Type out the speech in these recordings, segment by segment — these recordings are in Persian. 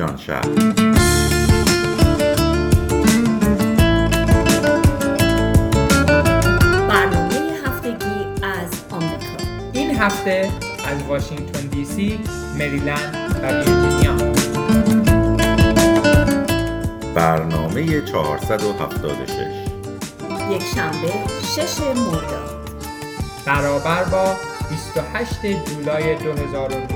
ایران شهر. هفته از واشنگتن دی سی، مریلند و ویرجینیا. برنامه 476، یک شنبه 6 مرداد برابر با 28 جولای 2019.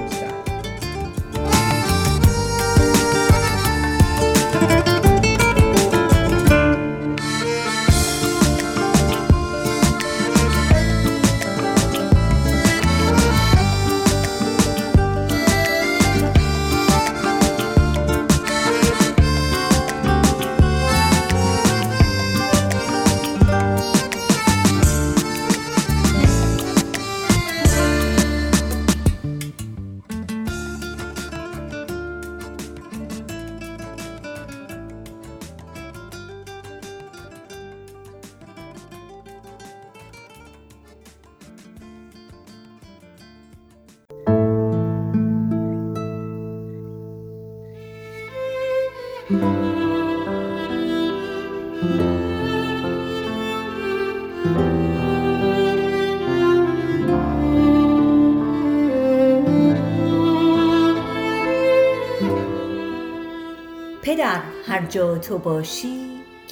پدر هر جا تو باشی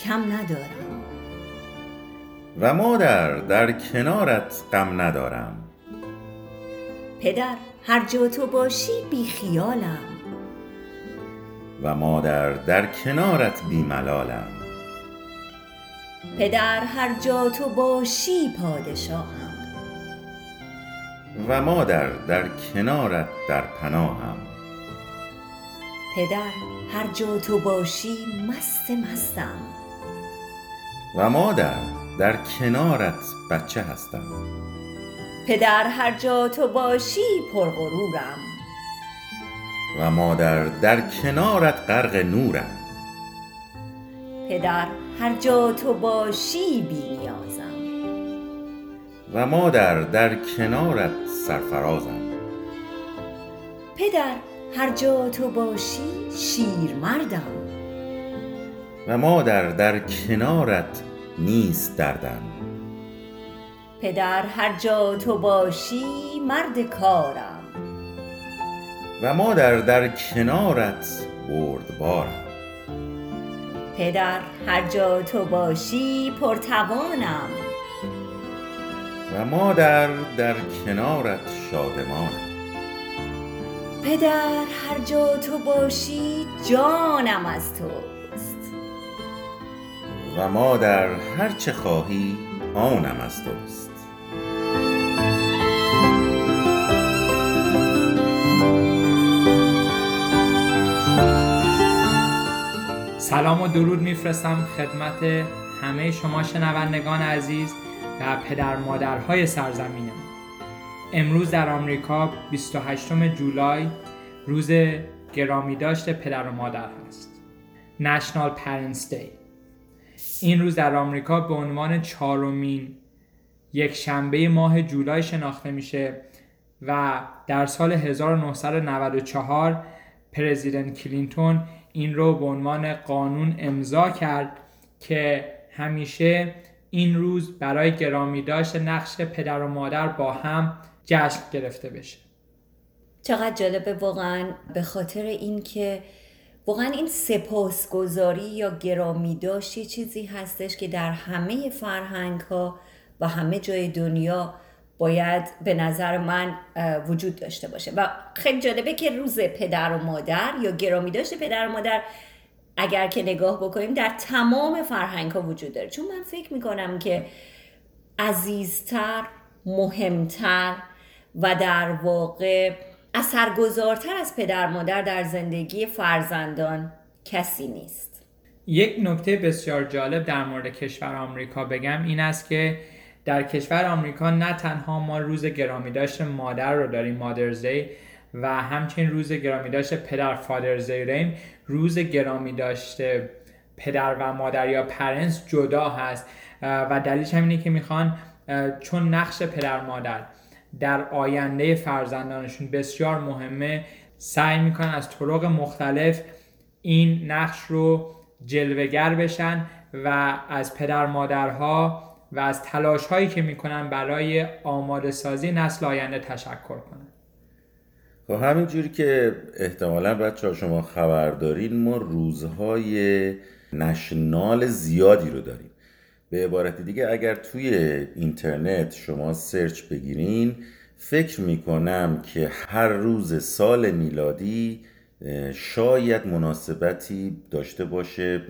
کم ندارم و مادر در کنارت غم ندارم. پدر هر جا تو باشی بی خیالم و مادر در کنارت بی ملالم. پدر هر جا تو باشی پادشاهم و مادر در کنارت در پناهم. پدر هر جا تو باشی مستم و مادر در کنارت بچه هستم. پدر هر جا تو باشی پرغرورم و مادر در کنارت غرق نورم. پدر هر جا تو باشی بی‌نیازم و مادر در کنارت سرفرازم. پدر هر جا تو باشی شیرمردم و مادر در کنارت نیست دردم. پدر هر جا تو باشی مرد کارم و مادر در کنارت بردبارم. پدر هر جا تو باشی پرتوانم و مادر در کنارت شادمانم. پدر هر جا تو باشی جانم از توست و مادر هر چه خواهی آنم از توست. سلام و درود میفرستم خدمت همه شما شنوندگان عزیز و پدر مادرهای سرزمینم. امروز در آمریکا 28 جولای روز گرامیداشت پدر و مادر هست. National Parents Day. این روز در آمریکا به عنوان چهارمین یک شنبه ماه جولای شناخته میشه و در سال 1994 پرزیدنت کلینتون این رو به عنوان قانون امضا کرد که همیشه این روز برای گرامیداشت نقش پدر و مادر با هم جشن گرفته بشه. چقدر جالبه واقعا، به خاطر این که واقعا این سپاسگزاری یا گرامیداشت یه چیزی هستش که در همه فرهنگ ها و همه جای دنیا باید به نظر من وجود داشته باشه و خیلی جالبه که روز پدر و مادر یا گرامیداشت پدر و مادر اگر که نگاه بکنیم در تمام فرهنگ ها وجود داره، چون من فکر میکنم که عزیزتر، مهمتر و در واقع اثرگذارتر از پدر مادر در زندگی فرزندان کسی نیست. یک نکته بسیار جالب در مورد کشور آمریکا بگم این است که در کشور آمریکا نه تنها ما روز گرامیداشت مادر رو داریم، مادرز دی، و همچنین روز گرامیداشت پدر، فادرز دی داریم. روز گرامیداشت پدر و مادر یا پرنس جدا هست و دلیلش همینه که میخوان چون نقش پدر مادر در آینده فرزندانشون بسیار مهمه، سعی میکنن از طرق مختلف این نقش رو جلوه‌گر بشن و از پدر مادرها و از تلاش هایی که میکنن برای آماده سازی نسل آینده تشکر کنن. خب همینجوری که احتمالاً بچه‌ها شما خبر دارین، ما روزهای نشنال زیادی رو داریم. به عبارت دیگه اگر توی اینترنت شما سرچ بگیرین، فکر میکنم که هر روز سال میلادی شاید مناسبتی داشته باشه،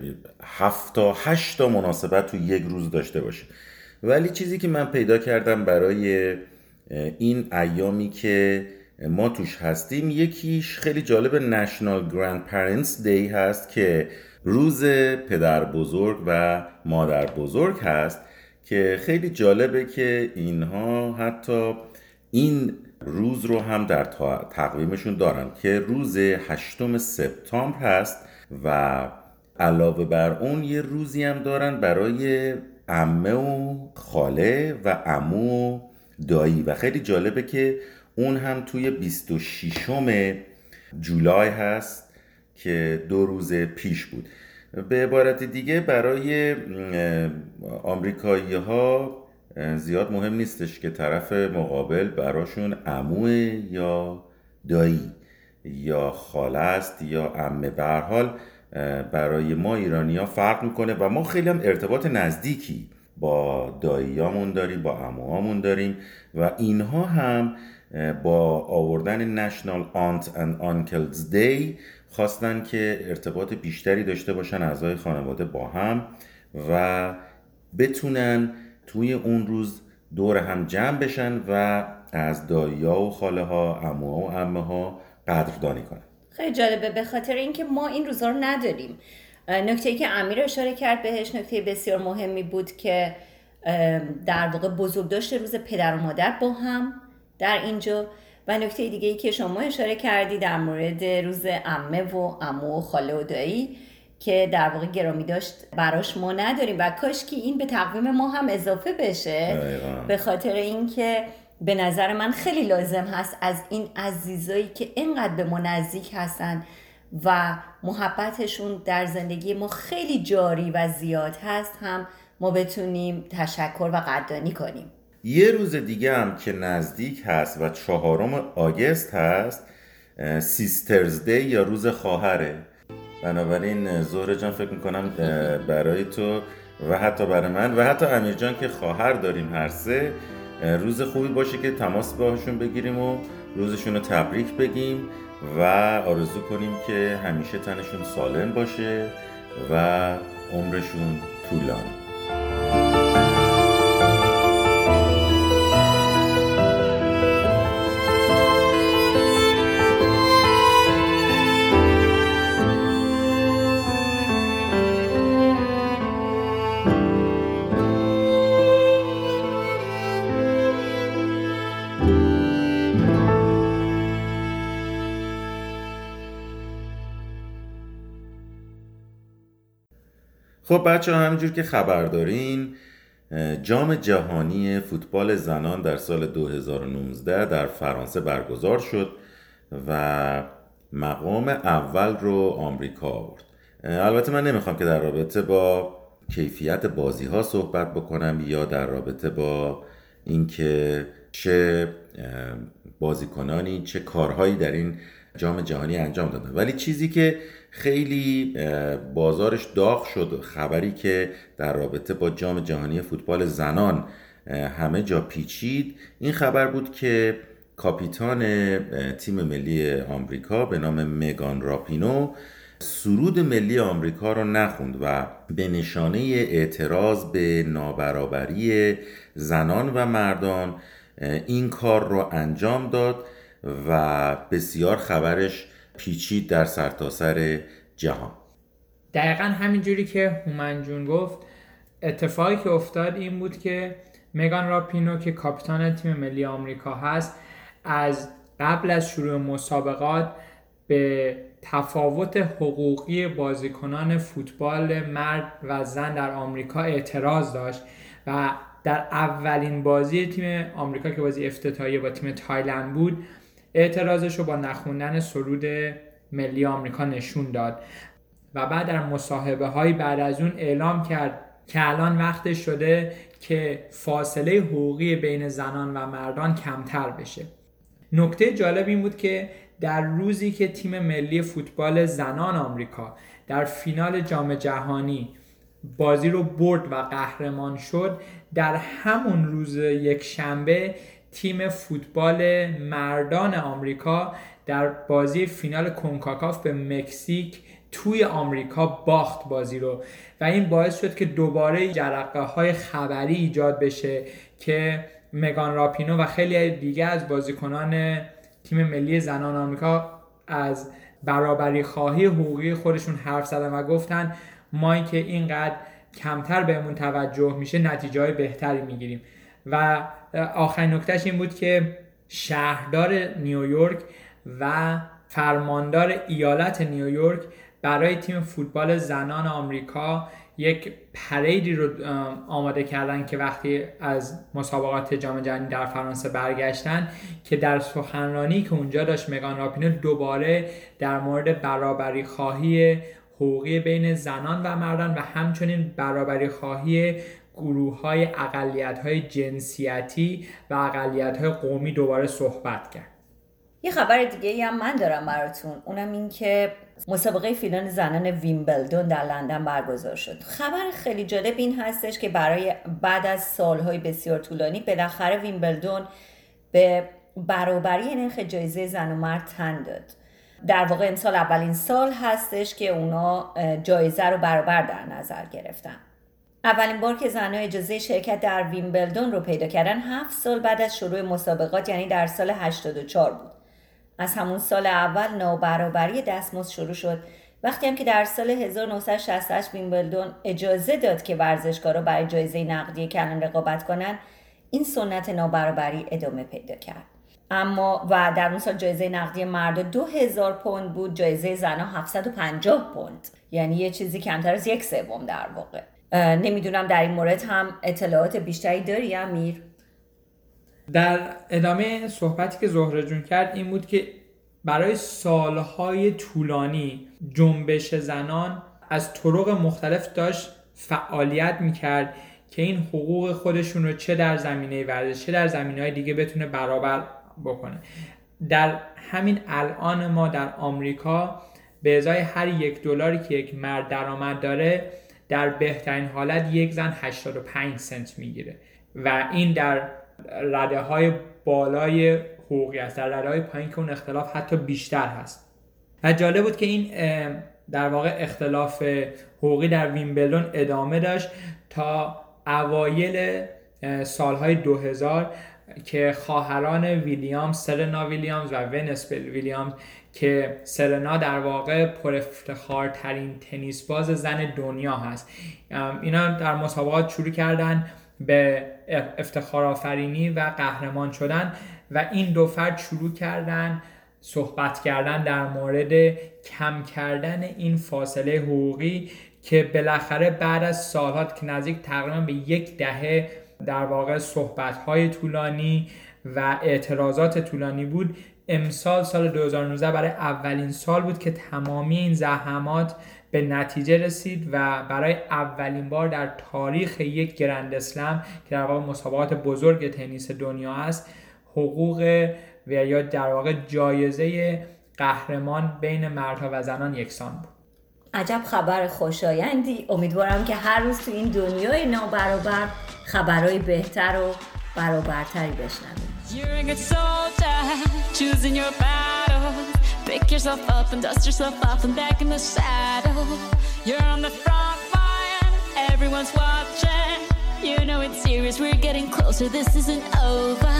7 تا 8 تا مناسبت تو یک روز داشته باشه. ولی چیزی که من پیدا کردم برای این ایامی که ما توش هستیم، یکیش خیلی جالب، نشنال گرندپرنتس دی هست که روز پدر بزرگ و مادر بزرگ هست که خیلی جالبه که اینها حتی این روز رو هم در تقویمشون دارن که روز 8 سپتامبر هست و علاوه بر اون یه روزی هم دارن برای عمه و خاله و عمو و دایی و خیلی جالبه که اون هم توی 26 جولای هست که 2 روز پیش بود. به عبارت دیگه برای آمریکایی‌ها زیاد مهم نیستش که طرف مقابل براشون عموه یا دایی یا خاله است یا عمه. به هر حال برای ما ایرانی‌ها فرق میکنه و ما خیلی هم ارتباط نزدیکی با داییامون داریم، با عموهامون داریم و اینها هم با آوردن National Aunt and Uncles Day خواستن که ارتباط بیشتری داشته باشن اعضای خانواده با هم و بتونن توی اون روز دور هم جمع بشن و از دایی‌ها و خاله ها، عموها و عمه ها قدردانی کنن. خیلی جالبه به خاطر اینکه ما این روزا رو نداریم. نکته‌ای که امیر اشاره کرد بهش نکته بسیار مهمی بود که در واقع بزرگداشت روز پدر و مادر با هم در اینجا و نکته دیگه‌ای که شما اشاره کردی در مورد روز عمه و عمو و خاله و دایی که در واقع گرامی داشت براش ما نداریم و کاش که این به تقویم ما هم اضافه بشه به خاطر اینکه به نظر من خیلی لازم هست از این عزیزایی که اینقدر به ما نزدیک هستن و محبتشون در زندگی ما خیلی جاری و زیاد هست هم ما بتونیم تشکر و قدردانی کنیم. یه روز دیگه هم که نزدیک هست و 4 آگوست هست، سیسترز دی یا روز خواهره. بنابراین زهره جان فکر میکنم برای تو و حتی برای من و حتی امیر جان که خواهر داریم هر سه، روز خوبی باشه که تماس باهاشون بگیریم و روزشون رو تبریک بگیم و آرزو کنیم که همیشه تنشون سالم باشه و عمرشون طولانی. خب بچه ها همینجور که خبر دارین، جام جهانی فوتبال زنان در سال 2019 در فرانسه برگزار شد و مقام اول رو آمریکا آورد. البته من نمیخوام که در رابطه با کیفیت بازی ها صحبت بکنم یا در رابطه با اینکه چه بازیکنانی چه کارهایی در این جام جهانی انجام دادن، ولی چیزی که خیلی بازارش داغ شد، خبری که در رابطه با جام جهانی فوتبال زنان همه جا پیچید، این خبر بود که کاپیتان تیم ملی آمریکا به نام مگان راپینو سرود ملی آمریکا را نخوند و به نشانه اعتراض به نابرابری زنان و مردان این کار را انجام داد و بسیار خبرش پیچید در سرتاسر جهان. دقیقا همینجوری که هومن جون گفت، اتفاقی که افتاد این بود که مگان راپینو که کاپیتان تیم ملی آمریکا هست، از قبل از شروع مسابقات به تفاوت حقوقی بازیکنان فوتبال مرد و زن در آمریکا اعتراض داشت و در اولین بازی تیم آمریکا که بازی افتتاحیه با تیم تایلند بود، اعتراضش رو با نخوندن سرود ملی آمریکا نشون داد و بعد در مصاحبه های بعد از اون اعلام کرد که الان وقت شده که فاصله حقوقی بین زنان و مردان کمتر بشه. نکته جالب این بود که در روزی که تیم ملی فوتبال زنان آمریکا در فینال جام جهانی بازی رو برد و قهرمان شد، در همون روز یک شنبه تیم فوتبال مردان آمریکا در بازی فینال کنکاکاف به مکزیک توی آمریکا باخت بازی رو، و این باعث شد که دوباره جرقه های خبری ایجاد بشه که مگان راپینو و خیلی دیگه از بازیکنان تیم ملی زنان آمریکا از برابری خواهی حقوقی خودشون حرف زدن و گفتن ما این که اینقدر کمتر بهمون توجه میشه نتیجه‌های بهتری میگیریم. و آخرین نکتهش این بود که شهردار نیویورک و فرماندار ایالت نیویورک برای تیم فوتبال زنان آمریکا یک پریدی رو آماده کردن که وقتی از مسابقات جام جهانی در فرانسه برگشتن، که در سخنرانی که اونجا داشت مگان راپینو دوباره در مورد برابری خواهی حقوقی بین زنان و مردان و همچنین برابری خواهی گروه‌های اقلیت‌های جنسیتی و اقلیت‌های قومی دوباره صحبت کرد. یه خبر دیگه هم من دارم براتون، اونم این که مسابقه فینال زنان ویمبلدون در لندن برگزار شد. خبر خیلی جالب این هستش که برای بعد از سال‌های بسیار طولانی بالاخره ویمبلدون به برابری نرخ جایزه زن و مرد تن داد. در واقع امسال اولین سال هستش که اونا جایزه رو برابر در نظر گرفتن. اولین بار که زنها اجازه شرکت در ویمبلدون رو پیدا کردن 7 سال بعد از شروع مسابقات، یعنی در سال 84 بود. از همون سال اول نابرابری دستمزد شروع شد. وقتی هم که در سال 1968 ویمبلدون اجازه داد که ورزشکارا برای جایزه نقدی کلان رقابت کنن، این سنت نابرابری ادامه پیدا کرد. اما و در اون سال جایزه نقدی مرد 2000 پوند بود، جایزه زنها 750 پوند، یعنی یه چیزی کمتر از 1/3 در واقع. نمیدونم در این مورد هم اطلاعات بیشتری داری امیر؟ در ادامه صحبتی که زهره جون کرد این بود که برای سالهای طولانی جنبش زنان از طرق مختلف داشت فعالیت میکرد که این حقوق خودشون رو چه در زمینه ورزش چه در زمینه‌های دیگه بتونه برابر بکنه. در همین الان ما در آمریکا به ازای هر $1 که یک مرد درآمد داره، در بهترین حالت یک زن 85 سنت میگیره و این در رده های بالای حقوقی است. در رده های پایین که اون اختلاف حتی بیشتر هست. و جالب بود که این در واقع اختلاف حقوقی در ویمبلدون ادامه داشت تا اوایل سالهای 2000 که خواهران ویلیامز، سرنا ویلیامز و ونس ویلیامز، که سرنا در واقع پر افتخارترین تنیس باز زن دنیا هست، اینا در مسابقات شروع کردن به افتخار آفرینی و قهرمان شدن و این دو فرد شروع کردن صحبت کردن در مورد کم کردن این فاصله حقوقی که بالاخره بعد از سال‌ها که نزدیک تقریبا به 1 دهه در واقع صحبت‌های طولانی و اعتراضات طولانی بود، امسال سال 2019 برای اولین سال بود که تمامی این زحمات به نتیجه رسید و برای اولین بار در تاریخ یک گرند اسلم که در واقع مسابقات بزرگ تنیس دنیا است، حقوق و یا در واقع جایزه قهرمان بین مردها و زنان یکسان بود. عجب خبر خوشایندی. امیدوارم که هر روز تو این دنیای نابرابر خبرای بهتر و برابرتری بشنویم. You're a good soldier, choosing your battles. Pick yourself up and dust yourself off and back in the saddle. You're on the front line, everyone's watching. You know it's serious, we're getting closer, this isn't over.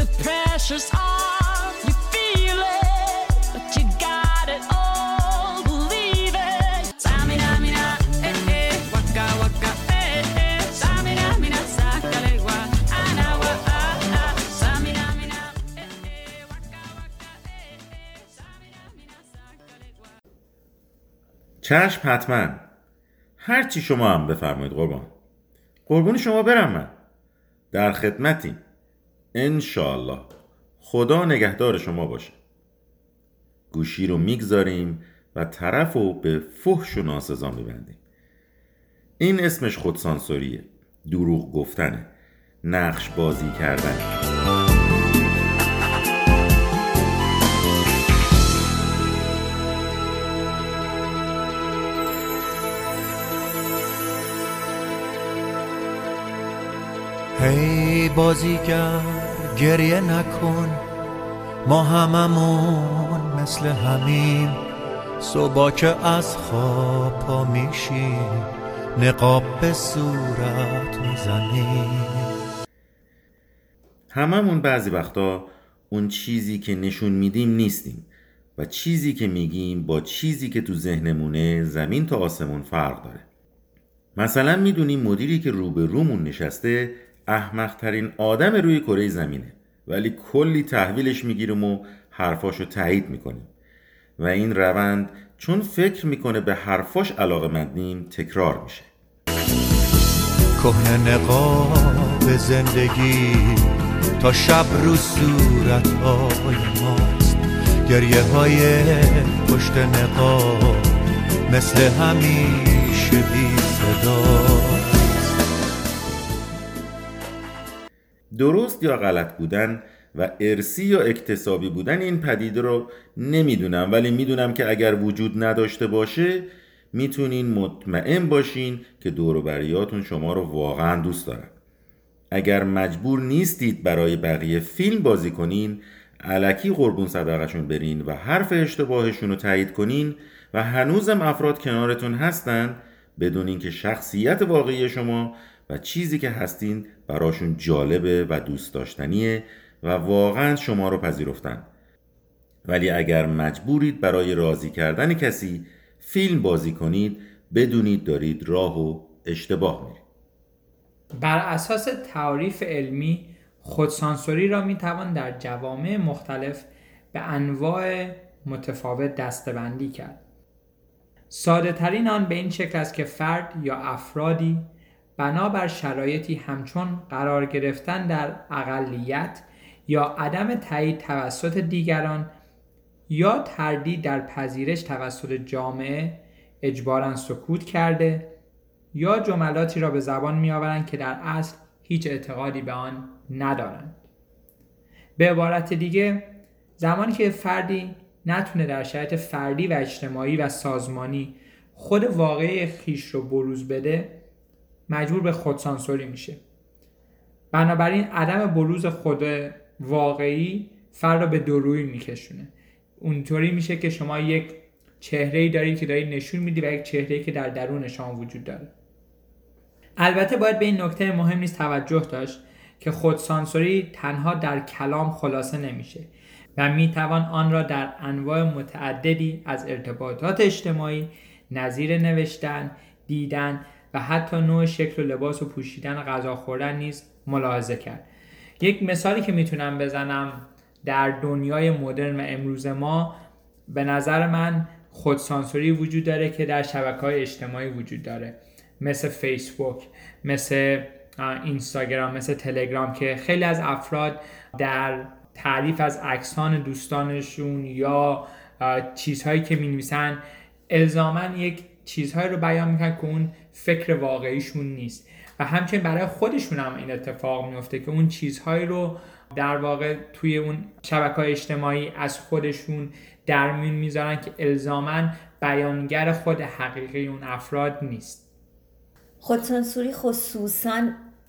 The pressure's on, you feel it, but you got it all, believe it. Samina, mina, eh, eh, waka, waka, eh, eh. Samina, mina, sakalewa, anawa, ah, ah. Samina, mina, eh, eh, waka, waka, eh, eh. Samina, mina, sakalewa. چشم حتما. هر چی شما هم بفرمایید قربان. قربون شما برم من. در خدمتیم. انشاءالله. خدا نگهدار شما باشه. گوشی رو میگذاریم و طرف رو به فحش و ناسزا میبندیم. این اسمش خودسانسوریه، دروغ گفتنه، نقش بازی کردنه. هی بازیگر گریه نکن، ما هممون مثل همیم. صبح که از خواب پا میشیم نقاب به صورت میزنیم. هممون بعضی وقتا اون چیزی که نشون میدیم نیستیم و چیزی که میگیم با چیزی که تو ذهنمونه زمین تا آسمون فرق داره. مثلا میدونیم مدیری که روبرومون نشسته احمق‌ترین آدم روی کره زمینه، ولی کلی تحویلش میگیریم و حرفاشو تایید میکنیم و این روند چون فکر میکنه به حرفاش علاقه‌مندیم تکرار میشه. کهنه نقاب زندگی تا شب رو صورت‌های ماست. گریه های پشت نقاب مثل همیشه بی صدا. درست یا غلط بودن و ارثی یا اکتسابی بودن این پدیده رو نمیدونم، ولی میدونم که اگر وجود نداشته باشه میتونین مطمئن باشین که دور و بریاتون شما رو واقعا دوست دارن. اگر مجبور نیستید برای بقیه فیلم بازی کنین، الکی قربون صدقشون برین و حرف اشتباهشون رو تایید کنین و هنوزم افراد کنارتون هستن، بدونین که شخصیت واقعی شما و چیزی که هستین براشون جالبه و دوست داشتنیه و واقعا شما رو پذیرفتن. ولی اگر مجبورید برای راضی کردن کسی فیلم بازی کنید، بدونید دارید راه و اشتباه میرید. بر اساس تعریف علمی، خودسانسوری را میتوان در جوامع مختلف به انواع متفاوت دسته‌بندی کرد. ساده ترین آن به این شکل است که فرد یا افرادی بنابر شرایطی همچون قرار گرفتن در اقلیت یا عدم تایید توسط دیگران یا تردید در پذیرش توسط جامعه اجباراً سکوت کرده یا جملاتی را به زبان می‌آورند که در اصل هیچ اعتقادی به آن ندارند. به عبارت دیگه، زمانی که فردی نتونه در شرایط فردی و اجتماعی و سازمانی خود واقعی خیش رو بروز بده، مجبور به خودسانسوری میشه. بنابراین عدم بروز خود واقعی فرد را به دورویی میکشونه. اونطوری میشه که شما یک چهره‌ای دارید که دارید نشون میدی و یک چهره‌ای که در درون شما وجود داره. البته باید به این نکته مهم نیز توجه داشت که خودسانسوری تنها در کلام خلاصه نمیشه و میتوان آن را در انواع متعددی از ارتباطات اجتماعی نظیر نوشتن، دیدن و حتی نوع شکل و لباس و پوشیدن و غذا خوردن نیز ملاحظه کرد. یک مثالی که میتونم بزنم در دنیای مدرن و امروز ما، به نظر من خودسانسوری وجود داره که در شبکه‌های اجتماعی وجود داره، مثل فیسبوک، مثل اینستاگرام، مثل تلگرام، که خیلی از افراد در تعریف از عکسان دوستانشون یا چیزهایی که می‌نویسن الزاماً یک چیزهایی رو بیان میکنن که اون فکر واقعیشون نیست و همچنین برای خودشون هم این اتفاق میفته که اون چیزهایی رو در واقع توی اون شبکه‌های اجتماعی از خودشون در میون میذارن که الزاماً بیانگر خود حقیقی اون افراد نیست. خودسانسوری خصوصاً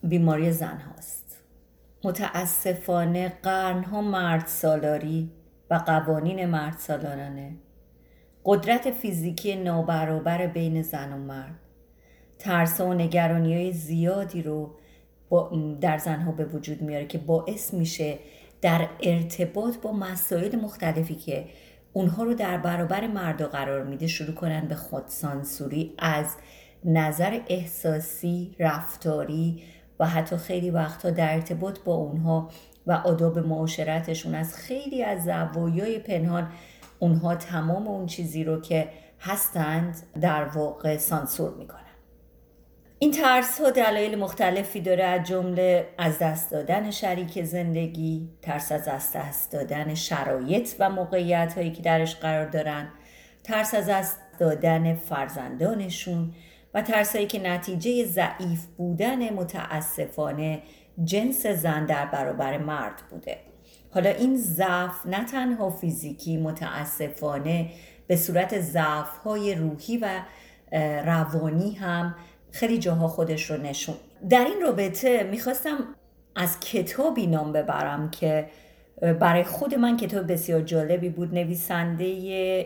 بیماری زن هاست. متاسفانه قرنها مردسالاری و قوانین مردسالارانه، قدرت فیزیکی نابرابر بین زن و مرد، ترس و نگرانی‌های زیادی رو در زنها به وجود میاره که باعث میشه در ارتباط با مسائل مختلفی که اونها رو در برابر مردا قرار میده شروع کنن به خودسانسوری از نظر احساسی، رفتاری و حتی خیلی وقتا در ارتباط با اونها و آداب معاشرتشون از خیلی از زوایای پنهان اونها تمام اون چیزی رو که هستند در واقع سانسور میکنن. این ترس ها دلایل مختلفی داره، از جمله از دست دادن شریک زندگی، ترس از دست دادن شرایط و موقعیت هایی که درش قرار دارن، ترس از دست دادن فرزندانشون و ترسایی که نتیجه ضعیف بودن متاسفانه جنس زن در برابر مرد بوده. حالا این ضعف نه تنها فیزیکی، متاسفانه به صورت ضعف‌های روحی و روانی هم خیلی جاها خودش رو نشون. در این رابطه میخواستم از کتابی نام ببرم که برای خود من کتاب بسیار جالبی بود. نویسنده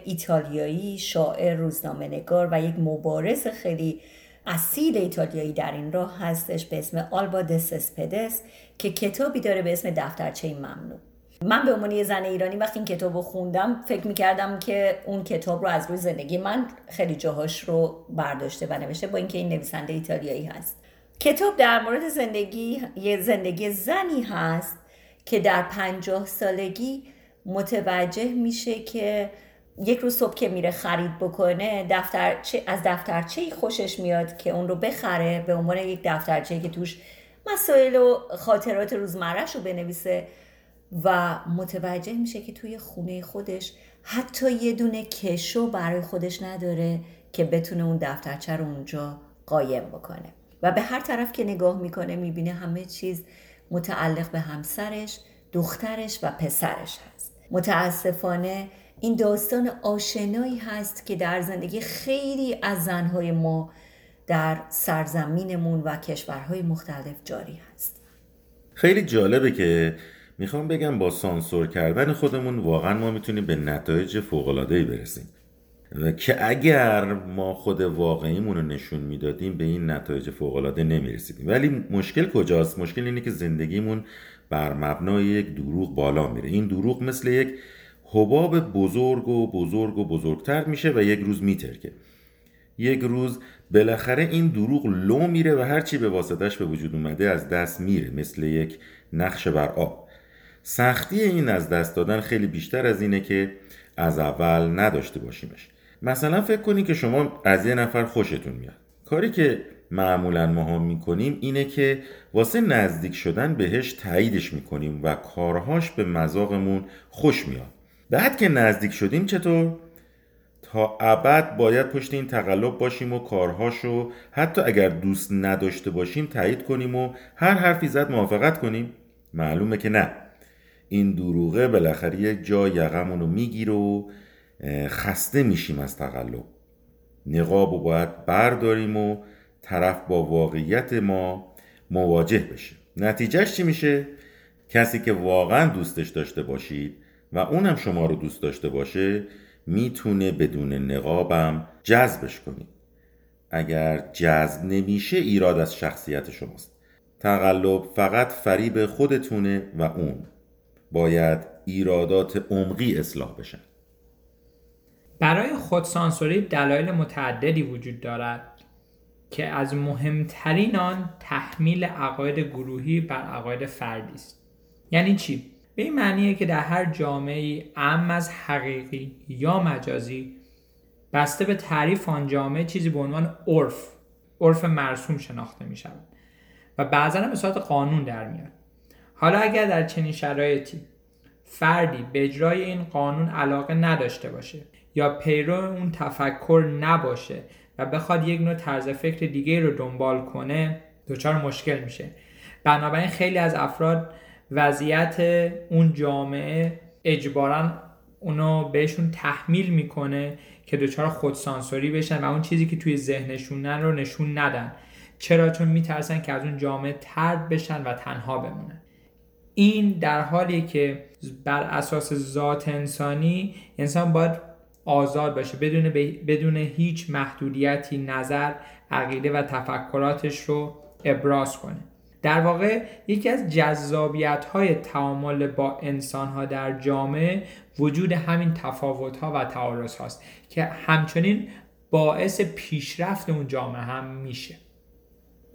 ایتالیایی، شاعر، روزنامه‌نگار و یک مبارز خیلی اصیل ایتالیایی در این راه هستش به اسم آلبا دسسپدس که کتابی داره به اسم دفترچه ممنوع. من به عنوان یه زن ایرانی وقتی این کتاب رو خوندم فکر میکردم که اون کتاب رو از روی زندگی من خیلی جاهاش رو برداشته و نوشته، با اینکه این نویسنده ایتالیایی هست. کتاب در مورد زندگی، یه زندگی زنی هست که در 50 سالگی متوجه میشه که یک روز صبح که میره خرید بکنه از دفترچه‌ای خوشش میاد که اون رو بخره به عنوان یک دفترچه‌ای که توش مسائل و خاطرات روزمره‌ش رو بنویسه و متوجه میشه که توی خونه خودش حتی یه دونه کشو برای خودش نداره که بتونه اون دفترچه رو اونجا قایم بکنه و به هر طرف که نگاه میکنه میبینه همه چیز متعلق به همسرش، دخترش و پسرش هست. متاسفانه این داستان آشنایی هست که در زندگی خیلی از زنهای ما در سرزمینمون و کشورهای مختلف جاری هست. خیلی جالبه که میخوام بگم با سانسور کردن خودمون واقعا ما میتونیم به نتایج فوق‌العاده‌ای برسیم و که اگر ما خود واقعیمون رو نشون میدادیم به این نتایج فوق‌العاده نمیرسیدیم. ولی مشکل کجاست؟ مشکل اینه که زندگیمون بر مبنای یک دروغ بالا میره. این دروغ مثل یک حباب بزرگ و بزرگ و بزرگتر میشه و یک روز میترکه. یک روز بالاخره این دروغ لو میره و هرچی به واسطش به وجود اومده از دست میره، مثل یک نقش بر آب. سختی این از دست دادن خیلی بیشتر از اینه که از اول نداشته باشیمش. مثلا فکر کنید که شما از یه نفر خوشتون میاد. کاری که معمولا ما میکنیم اینه که واسه نزدیک شدن بهش تاییدش میکنیم و کارهاش به مذاقمون خوش میاد. بعد که نزدیک شدیم چطور؟ تا ابد باید پشت این تقلب باشیم و کارهاشو حتی اگر دوست نداشته باشیم تایید کنیم و هر حرفی زد موافقت کنیم؟ معلومه که نه. این دروغه بالاخره یک جا یقمونو میگیره و خسته میشیم از تقلب. نقابو باید برداریم و طرف با واقعیت ما مواجه بشه. نتیجهش چی میشه؟ کسی که واقعا دوستش داشته باشید و اونم شما رو دوست داشته باشه میتونه بدون نقابم جذبش کنید. اگر جذب نمیشه ایراد از شخصیت شماست. تقلب فقط فریب خودتونه و اون باید ایرادات عمقی اصلاح بشن. برای خودسانسوری دلایل متعددی وجود دارد که از مهمترین آن تحمیل عقاید گروهی بر عقاید فردی است. یعنی چی؟ به این معنیه که در هر جامعه‌ای اعم از حقیقی یا مجازی بسته به تعریف آن جامعه چیزی به عنوان عرف مرسوم شناخته می شود و بعضا به صورت قانون در میاد. حالا اگر در چنین شرایطی فردی به اجرای این قانون علاقه نداشته باشه یا پیرو اون تفکر نباشه و بخواد یک نوع طرز فکر دیگه رو دنبال کنه دچار مشکل میشه. بنابراین خیلی از افراد وضعیت اون جامعه اجباراً اونو بهشون تحمیل میکنه که دچار خودسانسوری بشن و اون چیزی که توی ذهنشونن رو نشون ندن. چرا؟ چون میترسن که از اون جامعه طرد بشن و تنها بمونن. این در حالیه که بر اساس ذات انسانی انسان باید آزاد باشه، بدون هیچ محدودیتی نظر، عقیده و تفکراتش رو ابراز کنه. در واقع یکی از جذابیت‌های تعامل با انسان‌ها در جامعه وجود همین تفاوت‌ها و تعارض‌ها است که همچنین باعث پیشرفت اون جامعه هم میشه.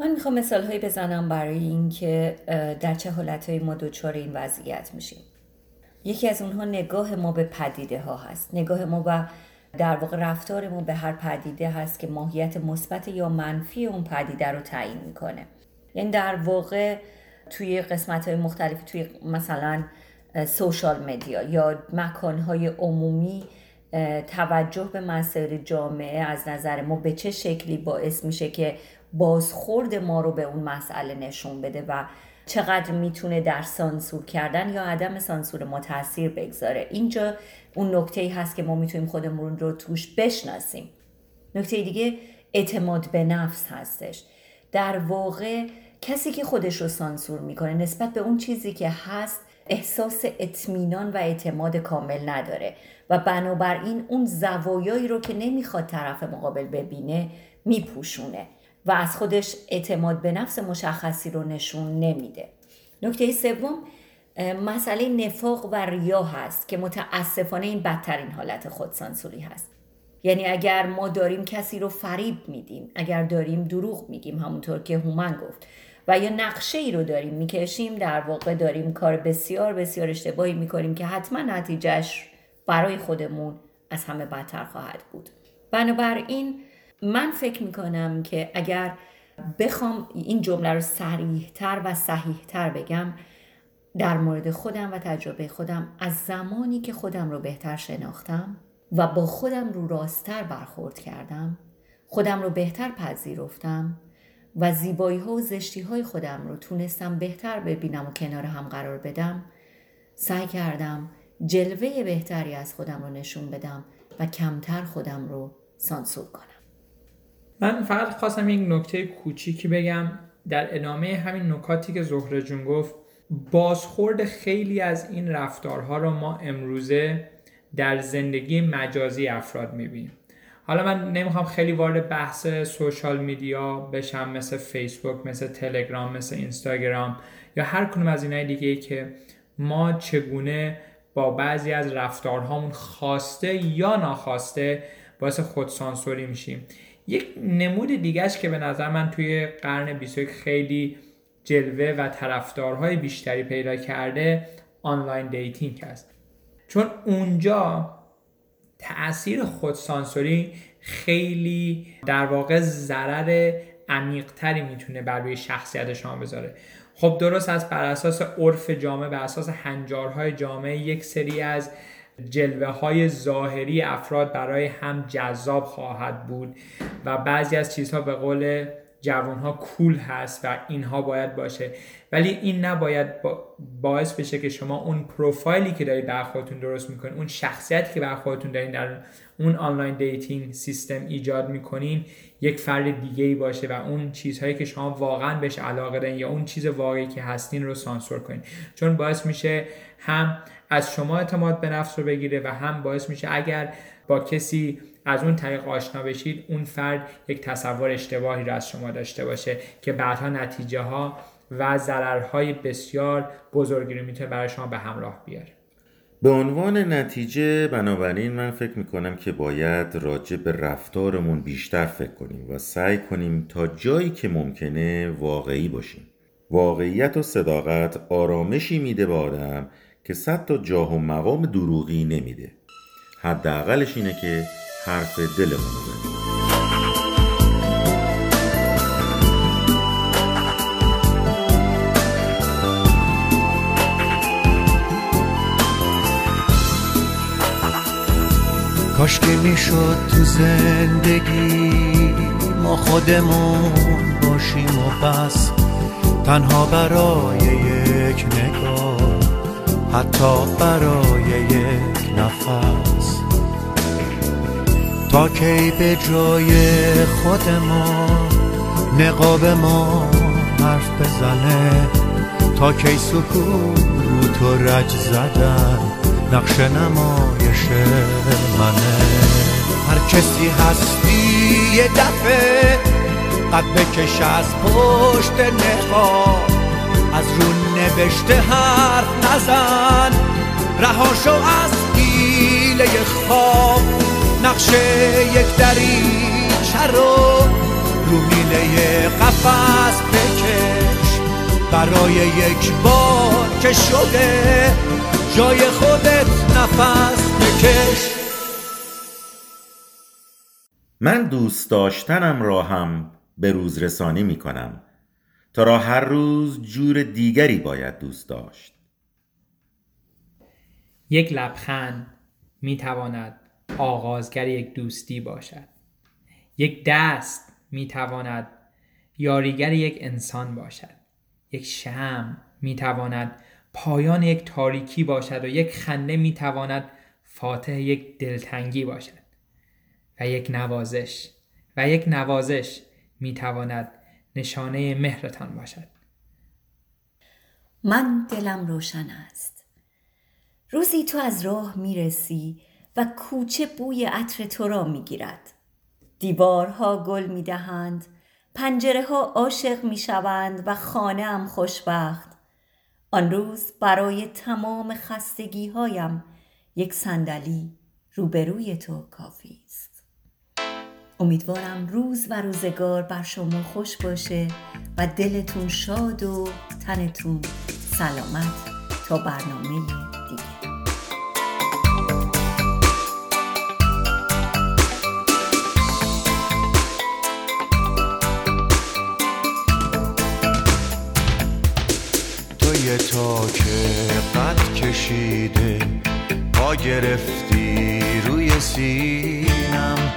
من میخوام مثال‌هایی بزنم برای اینکه در چه حالت‌هایی ما دچار این وضعیت میشیم. یکی از اونها نگاه ما به پدیده ها هست. نگاه ما و در واقع رفتار ما به هر پدیده هست که ماهیت مثبت یا منفی اون پدیده رو تعیین میکنه. یعنی در واقع توی قسمت‌های مختلف توی مثلا سوشال مدیا یا مکان‌های عمومی توجه به مسائل جامعه از نظر ما به چه شکلی باعث میشه که بازخورد ما رو به اون مسئله نشون بده و چقدر میتونه در سانسور کردن یا عدم سانسور ما تاثیر بگذاره. اینجا اون نکته‌ای هست که ما میتونیم خودمون رو توش بشناسیم. نکته دیگه اعتماد به نفس هستش. در واقع کسی که خودش رو سانسور میکنه نسبت به اون چیزی که هست احساس اطمینان و اعتماد کامل نداره و بنابراین اون زوایایی رو که نمیخواد طرف مقابل ببینه میپوشونه و از خودش اعتماد به نفس مشخصی رو نشون نمیده. نکته سوم مسئله نفاق و ریا هست که متاسفانه این بدترین حالت خودسانسوری هست. یعنی اگر ما داریم کسی رو فریب میدیم، اگر داریم دروغ میگیم همونطور که هومن گفت و یا نقشه ای رو داریم میکشیم، در واقع داریم کار بسیار بسیار اشتباهی میکنیم که حتما نتیجهش برای خودمون از همه بدتر خواهد بود. بنابراین من فکر میکنم که اگر بخوام این جمله رو صریح‌تر و صحیح‌تر بگم در مورد خودم و تجربه خودم، از زمانی که خودم رو بهتر شناختم و با خودم رو راست‌تر برخورد کردم، خودم رو بهتر پذیرفتم و زیبایی‌ها و زشتی‌های خودم رو تونستم بهتر ببینم و کنار هم قرار بدم، سعی کردم جلوه بهتری از خودم رو نشون بدم و کمتر خودم رو سانسور کنم. من فقط خواستم یک نکته کوچیکی بگم در ادامه همین نکاتی که زهره جون گفت. بازخورد خیلی از این رفتارها رو ما امروزه در زندگی مجازی افراد میبینیم. حالا من نمیخوام خیلی وارد بحث سوشال میدیا بشم، مثل فیسبوک، مثل تلگرام، مثل اینستاگرام یا هر کدوم از اینای دیگه، که ما چگونه با بعضی از رفتارهامون خواسته یا ناخواسته باعث خودسانسوری میشیم. یک نمود دیگهش که به نظر من توی قرن 21 خیلی جلوه و طرفدارهای بیشتری پیدا کرده آنلاین دیتینگ هست، چون اونجا تأثیر خودسانسوری خیلی در واقع ضرر عمیق‌تری میتونه بر روی شخصیت شما بذاره. خب درست است، بر اساس عرف جامعه، بر اساس هنجارهای جامعه، یک سری از جلوه های ظاهری افراد برای هم جذاب خواهد بود و بعضی از چیزها به قول جوانها کول هست و اینها باید باشه، ولی این نباید باعث بشه که شما اون پروفایلی که دارید بر خودتون درست میکنین، اون شخصیتی که بر خودتون دارین در اون آنلاین دیتینگ سیستم ایجاد میکنین، یک فرد دیگه‌ای باشه و اون چیزهایی که شما واقعا بهش علاقه دارین یا اون چیز واقعی که هستین رو سانسور کنین، چون باعث میشه هم از شما اعتماد به نفس رو بگیره و هم باعث میشه اگر با کسی از اون طریق آشنا بشید، اون فرد یک تصور اشتباهی رو از شما داشته باشه که بعدها نتیجه ها و ضررهای بسیار بزرگی رو میتونه برای شما به همراه بیاره. به عنوان نتیجه بنابراین من فکر میکنم که باید راجع به رفتارمون بیشتر فکر کنیم و سعی کنیم تا جایی که ممکنه واقعی باشیم. واقعیت و صداقت آرامشی میده به آدم که 100 تا جاه و مقام دروغی نمیده. حداقلش اینه که حرف دلمون رو بزنیم. کاش که میشد تو زندگی ما خودمون باشیم و بس، تنها برای یک نگاه، حتی برای یک نفس. تا کی به جای خودمون نقاب ما حرف بزنه، تا کی سکوت و رج زدن نقش نمایش منه. هر کسی هستی یه دفعه قد بکش از پشت نقاب، از رو نوشته حرف نزن، رهاشو از حیله خواب. نقش یک دریچه رو میله قفس بکش، برای یک بار که شده جای خودت نفس بکش. من دوست داشتنم را هم به روز رسانی میکنم، تا را هر روز جور دیگری باید دوست داشت. یک لبخند میتواند آغازگر یک دوستی باشد. یک دست میتواند یاریگر یک انسان باشد. یک شمع میتواند پایان یک تاریکی باشد و یک خنده میتواند فاتح یک دلتنگی باشد. و یک نوازش میتواند نشانه مهرتان باشد. من دلم روشن است. روزی تو از راه میرسی و کوچه بوی عطر تو را میگیرد. دیوارها گل میدهند، پنجره‌ها عاشق میشوند و خانه‌ام خوشبخت. آن روز برای تمام خستگی‌هایم یک صندلی روبروی تو کافی است. امیدوارم روز و روزگار بر شما خوش باشه و دلتون شاد و تنتون سلامت تا برنامه دیگه. تا که قد کشیده پا گرفتی روی سینم،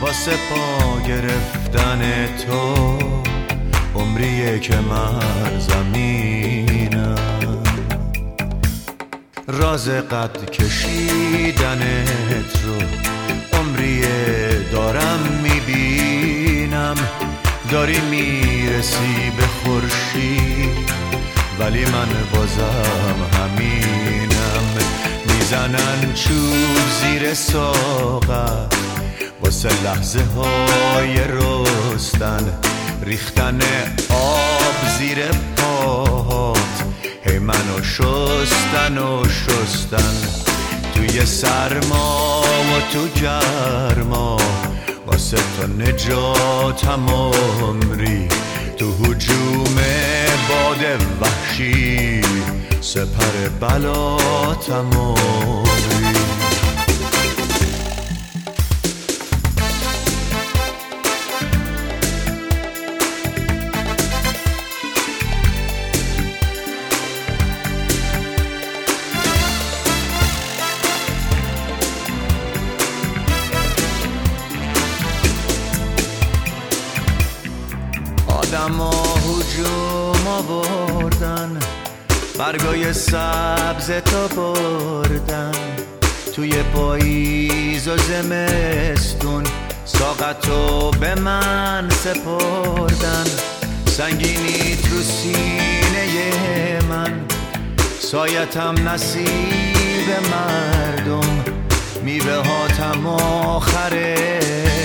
واسه پا گرفتن تو عمریه که من زمینم. راز قد کشیدنت رو عمریه دارم میبینم. داری میرسی به خورشید ولی من بازم همینم. میزنن چوب زیر ساقت واسه لحظه های رستن، ریختن آب زیر پاهات، هی منو شستن توی سرما و تو گرما. واسه تو نجاتم عمری تو هجوم باد وحشی، سپر بلاتم عمری. برگای سبز تا بردن توی پاییز و زمستون، ساقتو به من سپردن. سنگینی تو سینه من، سایتم نصیب مردم، میوه هاتم آخر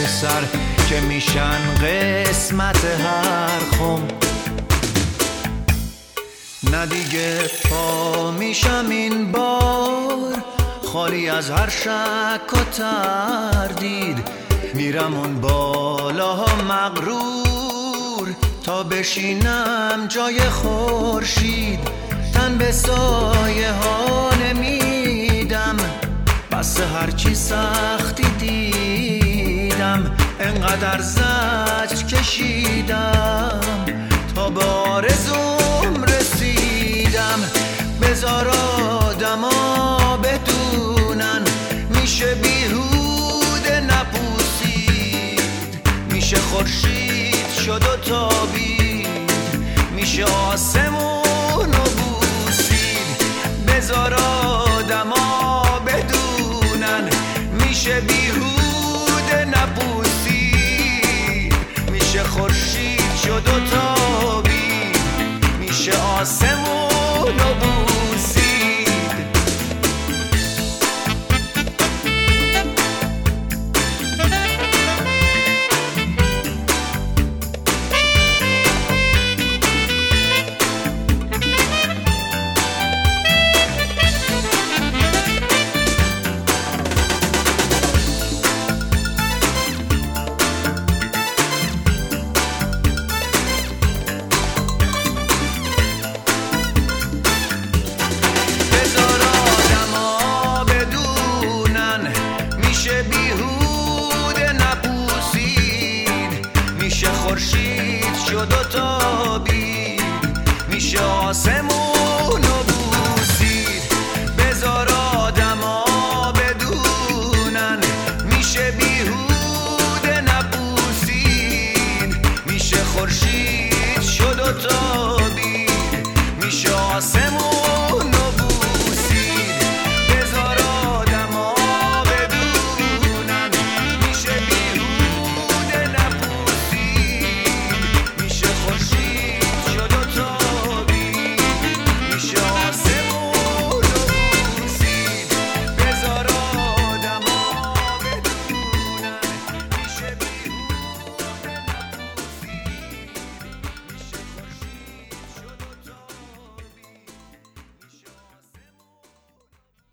سر که میشن قسمت هر خم. نه دیگه پا میشم این بار، خالی از هر شک و تردید. میرم اون بالاها مغرور تا بشینم جای خورشید. تن به سایه ها نمیدم، بس هرچی سختی دیدم. انقدر زجر کشیدم تا به آرزوم رسیدم. بذار آدما بدونن میشه بیهوده نپوسید، میشه خورشید شد و تابید، میشه آسمون و بوسید. بذار